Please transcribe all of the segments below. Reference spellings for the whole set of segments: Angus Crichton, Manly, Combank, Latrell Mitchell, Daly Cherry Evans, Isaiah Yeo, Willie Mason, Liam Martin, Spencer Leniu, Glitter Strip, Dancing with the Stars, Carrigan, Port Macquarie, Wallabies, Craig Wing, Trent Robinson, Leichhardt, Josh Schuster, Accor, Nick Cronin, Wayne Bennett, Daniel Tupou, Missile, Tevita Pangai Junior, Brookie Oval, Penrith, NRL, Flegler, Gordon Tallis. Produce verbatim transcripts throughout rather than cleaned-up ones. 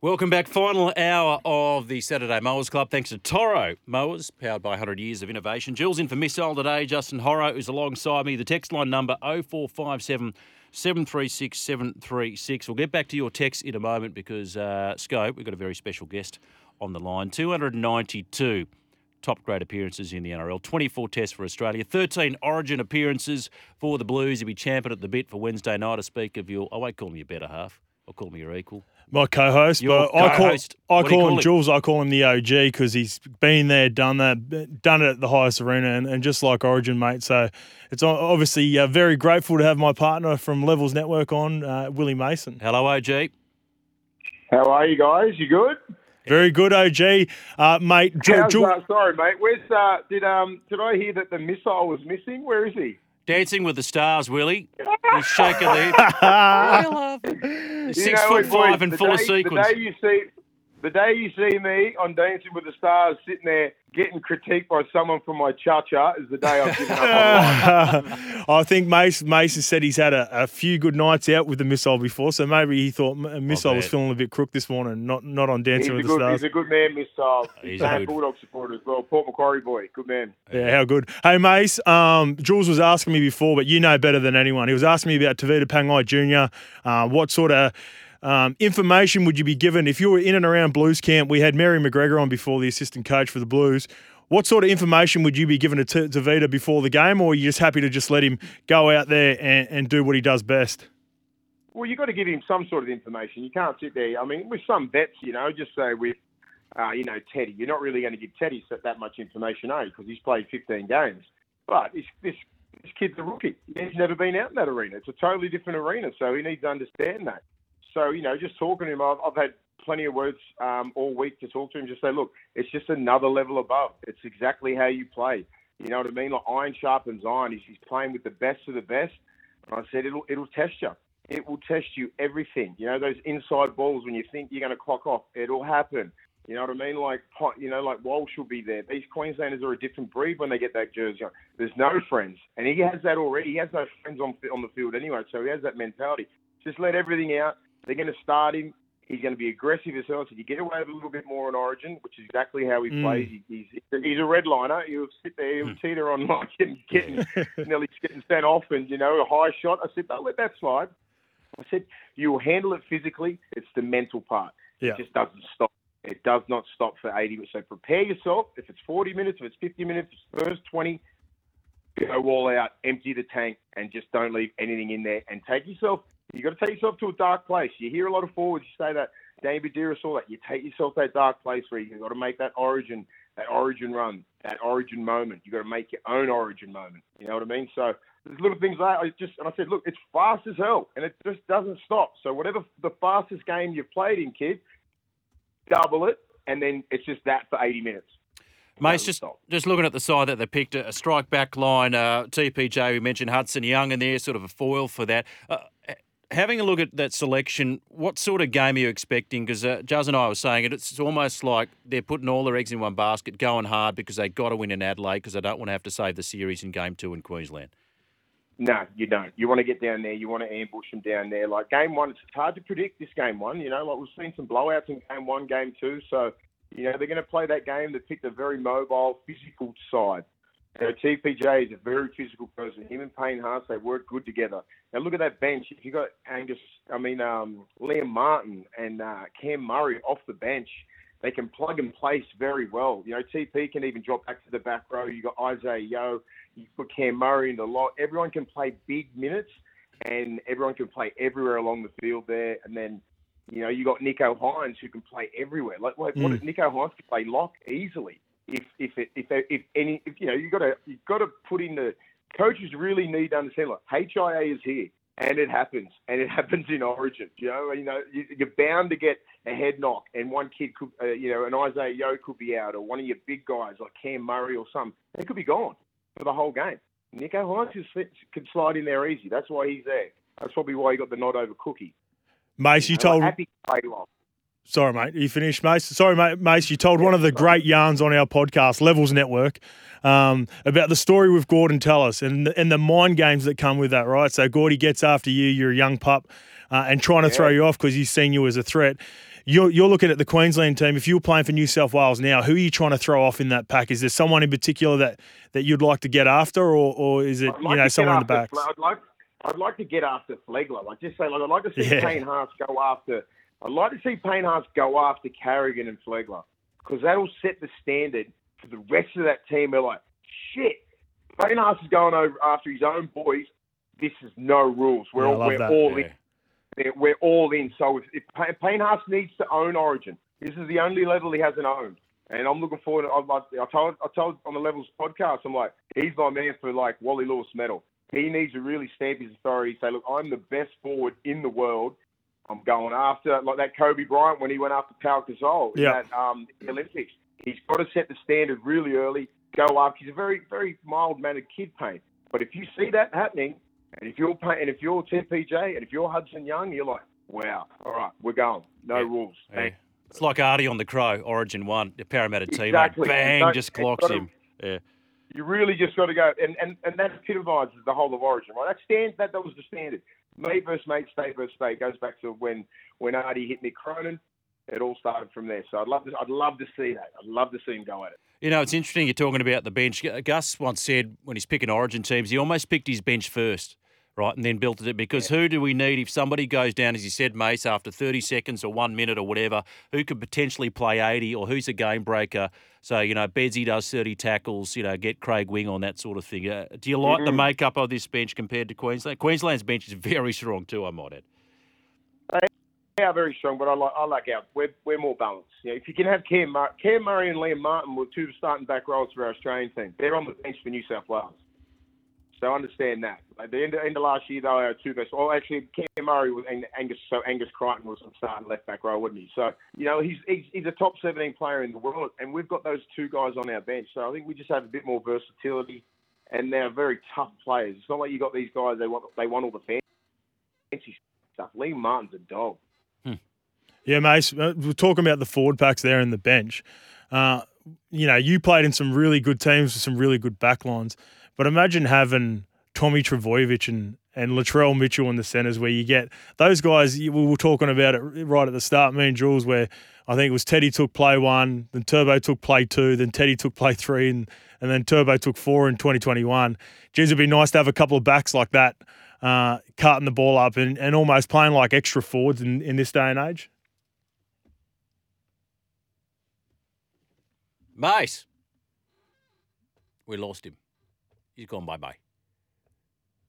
Welcome back. Final hour of the Saturday Mowers Club. Thanks to Toro Mowers, powered by one hundred years of innovation. Jill's in for Missile today. Justin Horro is alongside me. The text line number oh four five seven, seven three six, seven three six. We'll get back to your text in a moment because, uh, Scope, we've got a very special guest on the line. two hundred ninety-two top-grade appearances in the N R L, twenty-four tests for Australia, thirteen Origin appearances for the Blues. He'll be champing at the bit for Wednesday night to speak of your – I won't call him your better half. I'll call him your equal. My co-host, your but I co-host. call I call, call him, him Jules. I call him the O G because he's been there, done that, done it at the highest arena, and, and just like Origin, mate. So it's obviously uh, very grateful to have my partner from Levels Network on, uh, Willie Mason. Hello, O G. How are you guys? You good? Very good, O G, uh, mate. Ju- Ju- uh, sorry, mate. Where's uh, did um did I hear that the Missile was missing? Where is he? Dancing with the Stars, Willie. He's shaking the head. I love it. Six foot five and full of sequins. The day you see, the day you see me on Dancing with the Stars sitting there getting critiqued by someone from my cha-cha is the day I've given up on life. I think Mace, Mace has said he's had a, a few good nights out with the Missile before, so maybe he thought Missile was feeling a bit crook this morning, not not on Dancing he's with the good, Stars. He's a good man, Missile. He's a good. Bulldog supporter as well. Port Macquarie boy, good man. Yeah, how good. Hey, Mace, um, Jules was asking me before, but you know better than anyone. He was asking me about Tevita Pangai Junior, uh, what sort of Um, information would you be given if you were in and around Blues camp? We had Mary McGregor on before, the assistant coach for the Blues. What sort of information would you be given to T- Tevita before the game, or are you just happy to just let him go out there and, and do what he does best? Well, you've got to give him some sort of information. You can't sit there. I mean, with some vets, you know, just say with, uh, you know, Teddy, you're not really going to give Teddy that much information, are you? Because he's played fifteen games. But this, this, this kid's a rookie. He's never been out in that arena. It's a totally different arena, so he needs to understand that. So, you know, just talking to him, I've, I've had plenty of words um, all week to talk to him. Just say, look, it's just another level above. It's exactly how you play. You know what I mean? Like iron sharpens iron. He's, he's playing with the best of the best. And I said, it'll it'll test you. It will test you everything. You know, those inside balls when you think you're going to clock off, it'll happen. You know what I mean? Like, you know, like Walsh will be there. These Queenslanders are a different breed when they get that jersey on. There's no friends. And he has that already. He has no friends on on the field anyway, so he has that mentality. Just let everything out. They're going to start him. He's going to be aggressive as hell. So you get away with a little bit more on Origin, which is exactly how he mm. plays. He, he's he's a red liner. He'll sit there, he'll mm. teeter on like him, getting nearly getting sent off, and you know a high shot. I said, don't let that slide. I said, you'll handle it physically. It's the mental part. Yeah. It just doesn't stop. It does not stop for eighty minutes. So prepare yourself. If it's forty minutes, if it's fifty minutes, if it's first twenty. Go all out, empty the tank, and just don't leave anything in there. And take yourself. You got to take yourself to a dark place. You hear a lot of forwards say that. David Dearest all that. You take yourself to that dark place where you got to make that origin, that origin run, that origin moment. You got to make your own origin moment. You know what I mean? So there's little things like I just and I said, look, it's fast as hell, and it just doesn't stop. So whatever the fastest game you've played in, kid, double it, and then it's just that for eighty minutes. Mace, just, just looking at the side that they picked, a strike back line, uh, T P J, we mentioned Hudson Young in there, sort of a foil for that. Uh, having a look at that selection, what sort of game are you expecting? Because uh, Jazz and I were saying it, it's almost like they're putting all their eggs in one basket, going hard because they've got to win in Adelaide because they don't want to have to save the series in game two in Queensland. No, you don't. You want to get down there. You want to ambush them down there. Like game one, it's hard to predict this game one. You know, like we've seen some blowouts in game one, game two, so... You know, they're going to play that game that picked a very mobile, physical side. You know, T P J is a very physical person. Him and Payne Haas, they work good together. Now, look at that bench. If you've got Angus, I mean, um, Liam Martin and uh, Cam Murray off the bench, they can plug and place very well. You know, T P can even drop back to the back row. You've got Isaiah Yeo. You put Cam Murray in the lot. Everyone can play big minutes, and everyone can play everywhere along the field there. And then... You know, you got Nicho Hynes who can play everywhere. Like, what mm. Nicho Hynes can play lock easily. If if it, if if any, if, you know, you got to you got to put in the coaches really need to understand. Like H I A is here. And it happens, and it happens in Origin. You know, you know, you're bound to get a head knock, and one kid could, uh, you know, an Isaiah Yeo could be out, or one of your big guys like Cam Murray or some. They could be gone for the whole game. Nicho Hynes could slide in there easy. That's why he's there. That's probably why he got the nod over Cookie. Mace, you, you know, told. Like, happy play long. Sorry, mate. You finished, Mace? Sorry, mate. Mace, you told one of the great yarns on our podcast, Levels Network, um, about the story with Gordon Tallis and the, and the mind games that come with that, right? So Gordy gets after you. You're a young pup uh, and trying to yeah. throw you off because he's seen you as a threat. You're, you're looking at the Queensland team. If you were playing for New South Wales now, who are you trying to throw off in that pack? Is there someone in particular that, that you'd like to get after, or, or is it, like, you know, someone in the backs? I'd like, I'd like to get after Flegler. Like, just say, like, I'd like to see yeah. Payne Haas go after... I'd like to see Payne Haas go after Carrigan and Flegler, because that'll set the standard for the rest of that team. They're like, shit, Payne Haas is going over after his own boys. This is no rules. We're, all, we're all in. Yeah. We're all in. So if, if Payne Haas needs to own Origin, this is the only level he hasn't owned. And I'm looking forward to it. I told, I told on the Levels podcast, I'm like, he's my man for, like, Wally Lewis medal. He needs to really stamp his authority, say, look, I'm the best forward in the world. I'm going after, like that Kobe Bryant when he went after Pau Gasol yeah. at um, the Olympics. He's got to set the standard really early, go up. He's a very, very mild-mannered kid, Payne. But if you see that happening, and if you're Payne, and if you're T P J, and if you're Hudson Young, you're like, wow, all right, we're going. No yeah. rules. Yeah. It's like Artie on the Crow, Origin one, the Parramatta exactly. teammate. Bang, no, just clocks him. To, yeah. You really just got to go. And, and, and that epitomizes the whole of Origin, right? That stands, that, that was the standard. Mate versus mate, state versus state. It goes back to when, when Artie hit Nick Cronin. It all started from there. So I'd love to, I'd love to see that. I'd love to see him go at it. You know, it's interesting you're talking about the bench. Gus once said when he's picking Origin teams, he almost picked his bench first, right, and then built it. Because yeah. who do we need if somebody goes down, as you said, Mace, after thirty seconds or one minute or whatever, who could potentially play eighty or who's a game breaker? So, you know, Bedsy does thirty tackles, you know, get Craig Wing on, that sort of thing. Uh, do you like mm-hmm. the makeup of this bench compared to Queensland? Queensland's bench is very strong too, I might add. They are very strong, but I like I like our we're, we're more balanced. You know, if you can have Cam Murray, Cam Murray and Liam Martin were two starting back rows for our Australian team. They're on the bench for New South Wales. So understand that. At the end of, end of last year, they were our two best. Well, actually, Cam Murray was and Angus, so Angus Crichton was on starting left back row, wasn't he? So, you know, he's, he's he's a top seventeen player in the world, and we've got those two guys on our bench. So I think we just have a bit more versatility, and they're very tough players. It's not like you got these guys they want they want all the fancy stuff. Lee Martin's a dog. Hmm. Yeah, Mace. We're talking about the forward packs there and the bench. Uh, you know, you played in some really good teams with some really good back lines. But imagine having Tommy Trbojevic and, and Latrell Mitchell in the centres, where you get those guys. We were talking about it right at the start, me and Jules, where I think it was Teddy took play one, then Turbo took play two, then Teddy took play three, and, and then Turbo took four in twenty twenty-one. Geez, it'd be nice to have a couple of backs like that, uh, carting the ball up and, and almost playing like extra forwards in, in this day and age. Mace. We lost him. He's gone bye-bye.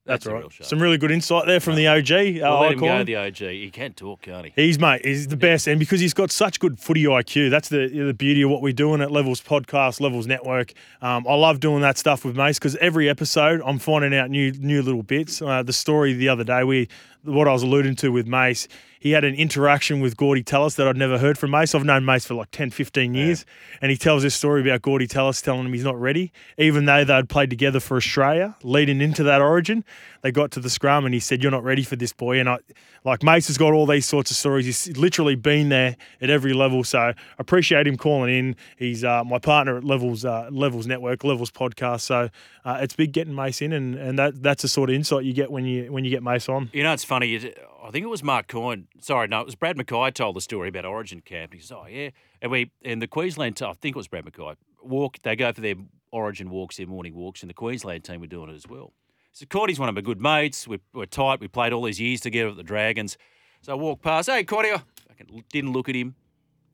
That's, That's right. Real Some really good insight there from the O G. We'll uh, let him go, the O G. He can talk, can't he? He's, mate, he's the best. And because he's got such good footy I Q, that's the the beauty of what we're doing at Levels Podcast, Levels Network. Um, I love doing that stuff with Mace, because every episode I'm finding out new new little bits. Uh, the story the other day, we what I was alluding to with Mace, he had an interaction with Gordy Tallis that I'd never heard from Mace. I've known Mace for like ten, fifteen years. Yeah. And he tells this story about Gordy Tallis telling him he's not ready, even though they'd played together for Australia, leading into that Origin. They got to the scrum and he said, "You're not ready for this, boy." And I, like, Mace has got all these sorts of stories. He's literally been there at every level. So appreciate him calling in. He's uh, my partner at Levels uh, Levels Network, Levels Podcast. So uh, it's big getting Mace in, and, and that that's the sort of insight you get when you when you get Mace on. You know, it's funny. I think it was Mark Coyne. Sorry, no, it was Brad Mackay told the story about Origin camp. He says, "Oh yeah," and we and the Queensland. I think it was Brad Mackay walk. They go for their Origin walks, their morning walks, and the Queensland team were doing it as well. So Cordy's one of my good mates. We're, we're tight. We played all these years together at the Dragons. So I walked past. "Hey, Cordy." I didn't look at him,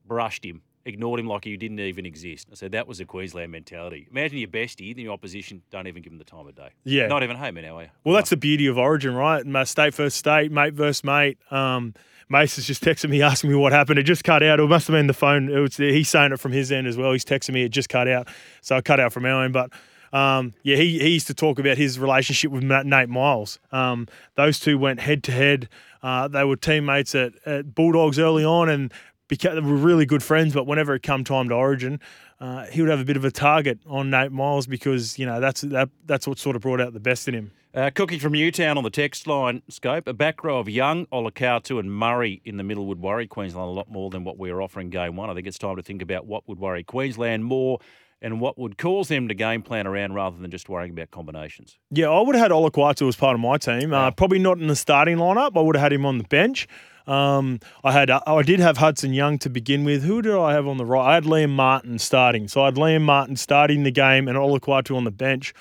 brushed him, ignored him like he didn't even exist. I said, that was a Queensland mentality. Imagine your bestie, then your opposition, don't even give them the time of day. Yeah. Not even, "Hey, man, how are you?" Well, that's the beauty of Origin, right? State versus state, mate versus mate. Um, Mace has just texted me asking me what happened. It just cut out. It must have been the phone. It was, he's saying it from his end as well. He's texting me. It just cut out. So I cut out from our end, but... um, yeah, he, he used to talk about his relationship with Nate Miles. Um, those two went head to head. They were teammates at, at Bulldogs early on and became, were really good friends. But whenever it come time to Origin, uh, he would have a bit of a target on Nate Miles because, you know, that's that that's what sort of brought out the best in him. Uh, Cookie from Newtown on the text line, Scope. A back row of Young, Olakau'atu and Murray in the middle would worry Queensland a lot more than what we were offering game one. I think it's time to think about what would worry Queensland more and what would cause them to game plan around rather than just worrying about combinations. Yeah, I would have had Olakau'atu as part of my team. Uh, probably not in the starting lineup. I would have had him on the bench. Um, I had I did have Hudson Young to begin with. Who did I have on the right? I had Liam Martin starting. So I had Liam Martin starting the game and Olakau'atu on the bench.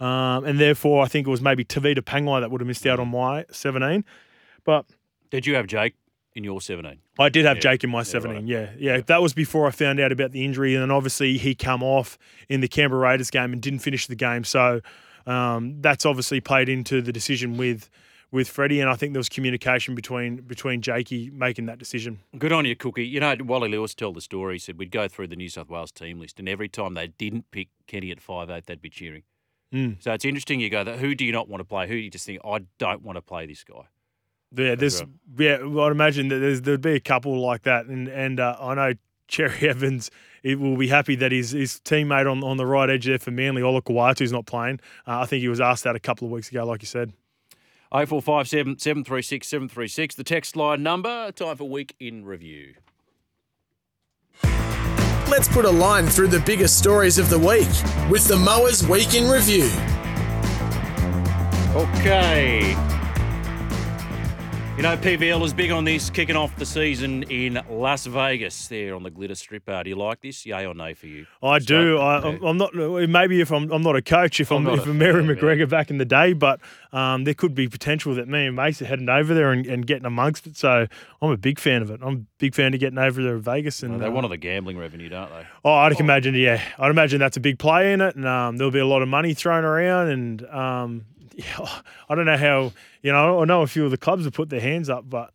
Um, and therefore, I think it was maybe Tevita Pangai that would have missed out on my seventeen. But did you have Jake in your seventeen? I did have yeah. Jake in my seventeen, yeah, right. yeah. yeah. Yeah, that was before I found out about the injury. And then obviously he came off in the Canberra Raiders game and didn't finish the game. So um, that's obviously played into the decision with with Freddie. And I think there was communication between between Jakey making that decision. Good on you, Cookie. You know, Wally Lewis told the story. He said we'd go through the New South Wales team list and every time they didn't pick Kenny at five eight, they'd be cheering. Mm. So it's interesting. You go, who do you not want to play? Who do you just think, I don't want to play this guy? Yeah, there's, yeah I'd imagine that there's, there'd be a couple like that. And and uh, I know Cherry Evans it will be happy that his, his teammate on, on the right edge there for Manly, Olakau'atu, is not playing. Uh, I think he was asked that a couple of weeks ago, like you said. oh four five seven, seven three six, seven three six, the text line number. Time for Week in Review. Let's put a line through the biggest stories of the week with the Mowers Week in Review. Okay. You know, P V L is big on this, kicking off the season in Las Vegas there on the Glitter Strip. Do you like this? Yay or nay for you? I so, do. I, yeah. I'm not. Maybe if I'm, I'm not a coach, if I'm, I'm if a, I'm Mary yeah, McGregor yeah. back in the day, but um, there could be potential that me and Mace are heading over there and, and getting amongst it. So I'm a big fan of it. I'm a big fan of getting over there to Vegas. And well, they uh, want all the gambling revenue, don't they? Oh, I'd oh. imagine. Yeah, I'd imagine that's a big play in it, and um, there'll be a lot of money thrown around and. Um, Yeah, I don't know how, you know, I know a few of the clubs have put their hands up, but...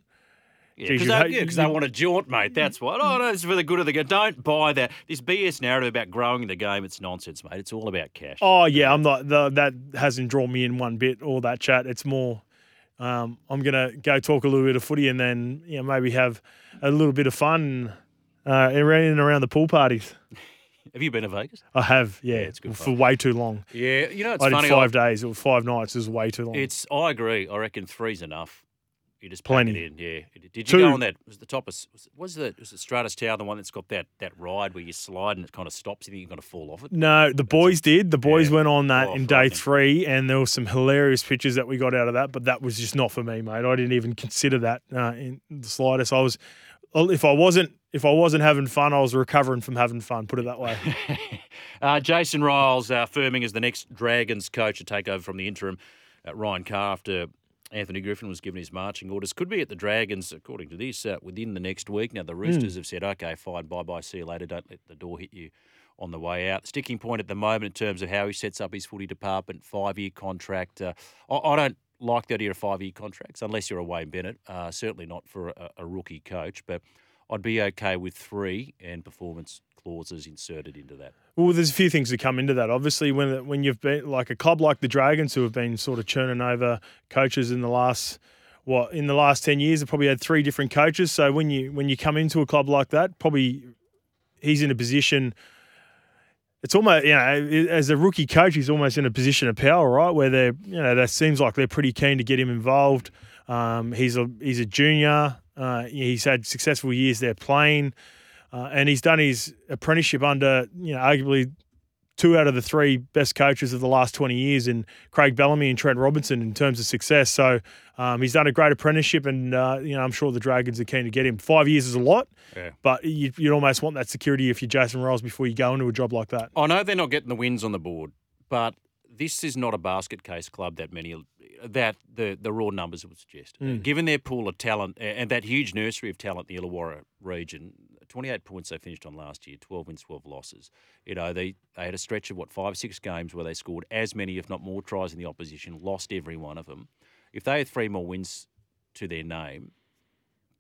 Yeah, because they, yeah, they want to jaunt, mate, that's what. Oh, no, it's for the good of the game. Don't buy that. This B S narrative about growing the game, it's nonsense, mate. It's all about cash. Oh, yeah, I'm not... The, that hasn't drawn me in one bit, all that chat. It's more... Um, I'm going to go talk a little bit of footy and then, you know, maybe have a little bit of fun uh, around and around the pool parties. Have you been to Vegas? I have, yeah. yeah it's good for fun. Way too long. Yeah, you know, it's I funny. I did five I, days or five nights is way too long. It's. I agree. I reckon three's enough. You just plenty. Pack it in, yeah. Did you Two. go on that? Was the top of was it, was the was the Stratus Tower the one that's got that, that ride where you slide and it kind of stops? You think you're going to fall off it? No, the that's boys it. did. The boys yeah. went on that oh, in day three, and there were some hilarious pictures that we got out of that. But that was just not for me, mate. I didn't even consider that uh, in the slightest. I was. If I wasn't if I wasn't having fun, I was recovering from having fun, put it that way. uh, Jason Riles uh, firming as the next Dragons coach to take over from the interim uh, Ryan Carr after Anthony Griffin was given his marching orders. Could be at the Dragons, according to this, uh, within the next week. Now, the Roosters mm. have said, okay, fine, bye-bye, see you later. Don't let the door hit you on the way out. Sticking point at the moment in terms of how he sets up his footy department, five-year contract. Uh, I, I don't... like the idea of five-year contracts, unless you're a Wayne Bennett. Uh, certainly not for a, a rookie coach, but I'd be okay with three and performance clauses inserted into that. Well, there's a few things that come into that. Obviously, when when you've been like a club like the Dragons, who have been sort of churning over coaches in the last what in the last ten years, they've probably had three different coaches. So when you when you come into a club like that, probably he's in a position. It's almost, you know, as a rookie coach, he's almost in a position of power, right? Where they're, you know, that seems like they're pretty keen to get him involved. Um, he's a he's a junior. Uh, he's had successful years there playing, uh, and he's done his apprenticeship under, you know, arguably two out of the three best coaches of the last twenty years, in Craig Bellamy and Trent Robinson in terms of success. So um, he's done a great apprenticeship, and uh, you know, I'm sure the Dragons are keen to get him. Five years is a lot, yeah. but you, you'd almost want that security if you're Jason Riles before you go into a job like that. I know they're not getting the wins on the board, but this is not a basket case club that many that the the raw numbers would suggest. Mm. Given their pool of talent and that huge nursery of talent in the Illawarra region. twenty-eight points they finished on last year, twelve wins, twelve losses. You know, they, they had a stretch of, what, five, six games where they scored as many, if not more, tries than the opposition, lost every one of them. If they had three more wins to their name,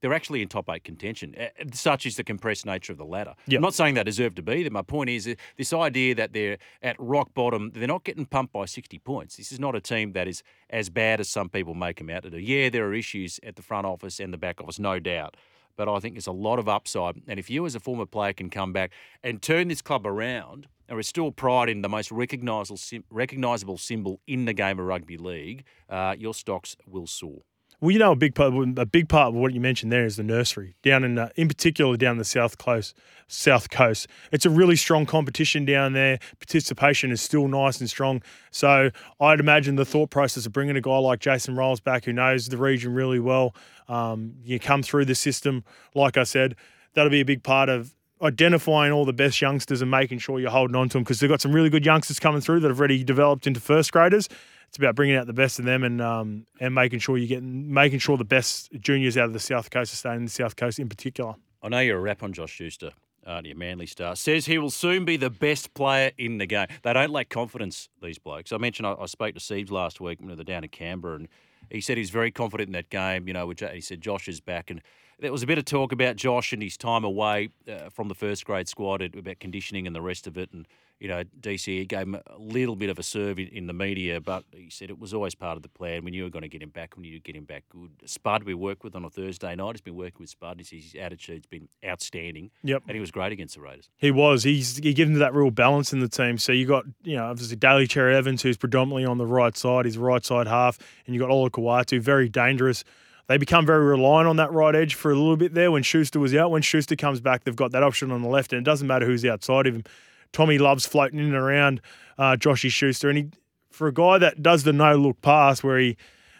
they're actually in top eight contention. Such is the compressed nature of the ladder. Yep. I'm not saying they deserve to be there. My point is this idea that they're at rock bottom, they're not getting pumped by sixty points. This is not a team that is as bad as some people make them out to do. Yeah, there are issues at the front office and the back office, no doubt. But I think there's a lot of upside. And if you as a former player can come back and turn this club around and restore pride in the most recognisable symbol in the game of rugby league, uh, your stocks will soar. Well, you know, a big part, a big part of what you mentioned there is the nursery down in, uh, in particular, down the south coast. South coast, it's a really strong competition down there. Participation is still nice and strong. So I'd imagine the thought process of bringing a guy like Jason Rolls back, who knows the region really well, um, you come through the system. Like I said, that'll be a big part of identifying all the best youngsters and making sure you're holding on to them, because they've got some really good youngsters coming through that have already developed into first graders. It's about bringing out the best of them and um, and making sure you get making sure the best juniors out of the South Coast are staying in the South Coast in particular. I know you're a rap on Josh Schuster, Artie, a Manly star. Says he will soon be the best player in the game. They don't lack confidence, these blokes. I mentioned I, I spoke to Seeves last week when they were down in Canberra, and he said he's very confident in that game. You know, which he said Josh is back, and there was a bit of talk about Josh and his time away uh, from the first grade squad about conditioning and the rest of it, and. You know, D C E gave him a little bit of a serve in, in the media, but he said it was always part of the plan. We knew we were going to get him back. We knew we'd get him back good. Spud, we work with on a Thursday night. He's been working with Spud. His attitude's been outstanding. Yep. And he was great against the Raiders. He was. He's, he gives them that real balance in the team. So you got, you know, obviously Daly Cherry Evans, who's predominantly on the right side. He's right side half. And you got Olakau'atu, very dangerous. They become very reliant on that right edge for a little bit there when Schuster was out. When Schuster comes back, they've got that option on the left, and it doesn't matter who's outside of him. Tommy loves floating in and around uh, Joshy Schuster. And he, for a guy that does the no-look pass where he,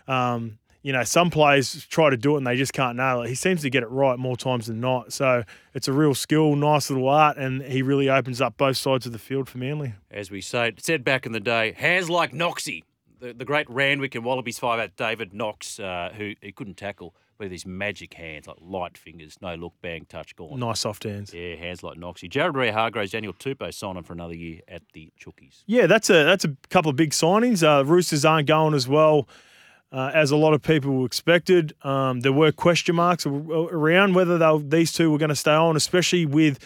um, you know, some players try to do it and they just can't nail it. He seems to get it right more times than not. So it's a real skill, nice little art, and he really opens up both sides of the field for Manly. As we say, said back in the day, hands like Knoxie. The, the great Randwick and Wallabies five-out David Knox, uh, who he couldn't tackle, with his magic hands, like light fingers, no look, bang, touch, gone. Nice soft hands. Yeah, hands like Knoxie. Jared Rea-Hargraves, Daniel Tupou sign on for another year at the Chookies. Yeah, that's a that's a couple of big signings. Uh, Roosters aren't going as well uh, as a lot of people expected. Um, there were question marks around whether these two were going to stay on, especially with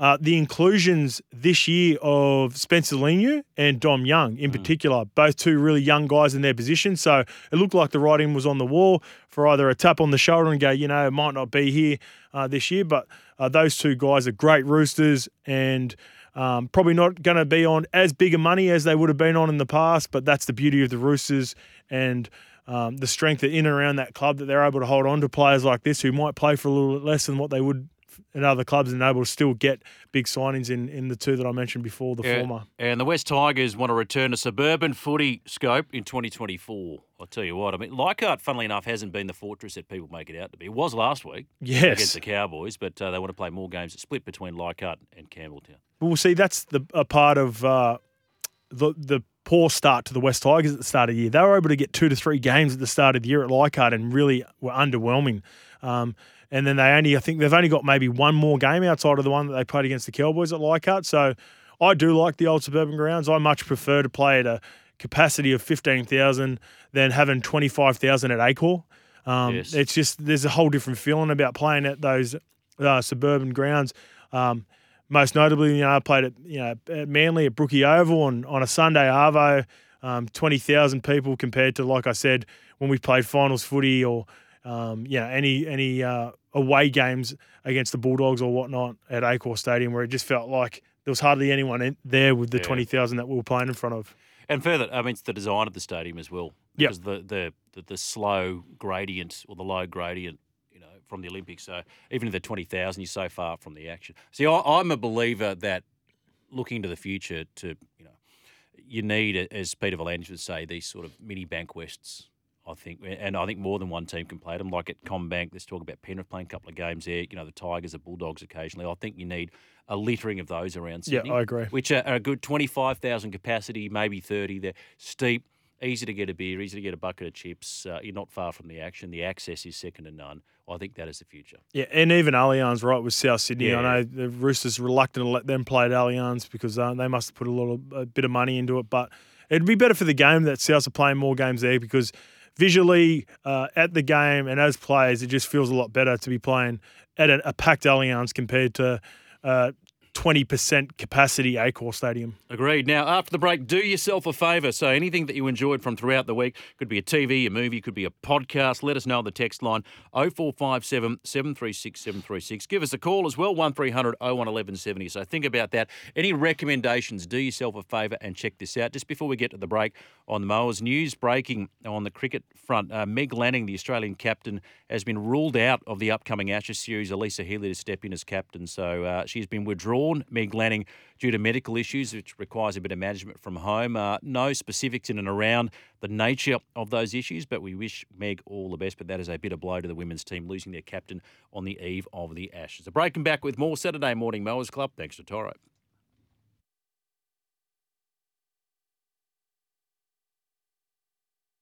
uh, the inclusions this year of Spencer Leniu and Dom Young in particular, mm. both two really young guys in their position. So it looked like the writing was on the wall for either a tap on the shoulder and go, you know, it might not be here uh, this year. But uh, those two guys are great Roosters and um, probably not going to be on as big a money as they would have been on in the past. But that's the beauty of the Roosters and um, the strength in and around that club, that they're able to hold on to players like this who might play for a little bit less than what they would and other clubs, and able to still get big signings in, in the two that I mentioned before, the yeah, former. And the West Tigers want to return to suburban footy scope in twenty twenty-four. I'll tell you what, I mean, Leichhardt, funnily enough, hasn't been the fortress that people make it out to be. It was last week yes. against the Cowboys, but uh, they want to play more games split between Leichhardt and Campbelltown. Well, see, that's the a part of uh, the the poor start to the West Tigers at the start of the year. They were able to get two to three games at the start of the year at Leichhardt and really were underwhelming. Um And then they only, I think they've only got maybe one more game outside of the one that they played against the Cowboys at Leichhardt. So I do like the old suburban grounds. I much prefer to play at a capacity of fifteen thousand than having twenty-five thousand at Accor. Um, yes. It's just, there's a whole different feeling about playing at those uh, suburban grounds. Um, most notably, you know, I played at, you know, at Manly at Brookie Oval on, on a Sunday arvo, um, twenty thousand people compared to, like I said, when we played finals footy or, um, you know, any, any, uh, away games against the Bulldogs or whatnot at Accor Stadium, where it just felt like there was hardly anyone in there with the yeah. twenty thousand that we were playing in front of. And further, I mean, it's the design of the stadium as well. Because yep. the, the, the, the slow gradient or the low gradient, you know, from the Olympics. So even in the twenty thousand, you're so far from the action. See, I, I'm a believer that looking to the future to, you know, you need, as Peter Valandis would say, these sort of mini banquests. I think, and I think more than one team can play them. Like at Combank, let's talk about Penrith playing a couple of games there. You know, the Tigers, the Bulldogs occasionally. I think you need a littering of those around Sydney. Yeah, I agree. Which are a good twenty-five thousand capacity, maybe thirty. They're steep, easy to get a beer, easy to get a bucket of chips. Uh, you're not far from the action. The access is second to none. I think that is the future. Yeah, and even Allianz, right, with South Sydney. Yeah. I know the Roosters are reluctant to let them play at Allianz because uh, they must have put a little a bit of money into it. But it'd be better for the game that Souths are playing more games there because visually uh, at the game and as players, it just feels a lot better to be playing at a, a packed Allianz compared to uh, twenty percent capacity Accor Stadium. Agreed. Now, after the break, do yourself a favour. So anything that you enjoyed from throughout the week, could be a T V, a movie, could be a podcast, let us know on the text line oh four five seven, seven three six, seven three six. Give us a call as well, one three hundred, oh one, eleven seventy. So think about that. Any recommendations, do yourself a favour and check this out. Just before we get to the break on the Mowers, news breaking on the cricket front. Uh, Meg Lanning, the Australian captain, has been ruled out of the upcoming Ashes series. Elisa Healy to step in as captain. So uh, she's been withdrawn. Meg Lanning, due to medical issues, which requires a bit of management from home. Uh, no specifics in and around the nature of those issues, but we wish Meg all the best. But that is a bitter blow to the women's team, losing their captain on the eve of the Ashes. A break and back with more Saturday Morning Mowers Club. Thanks to Toro.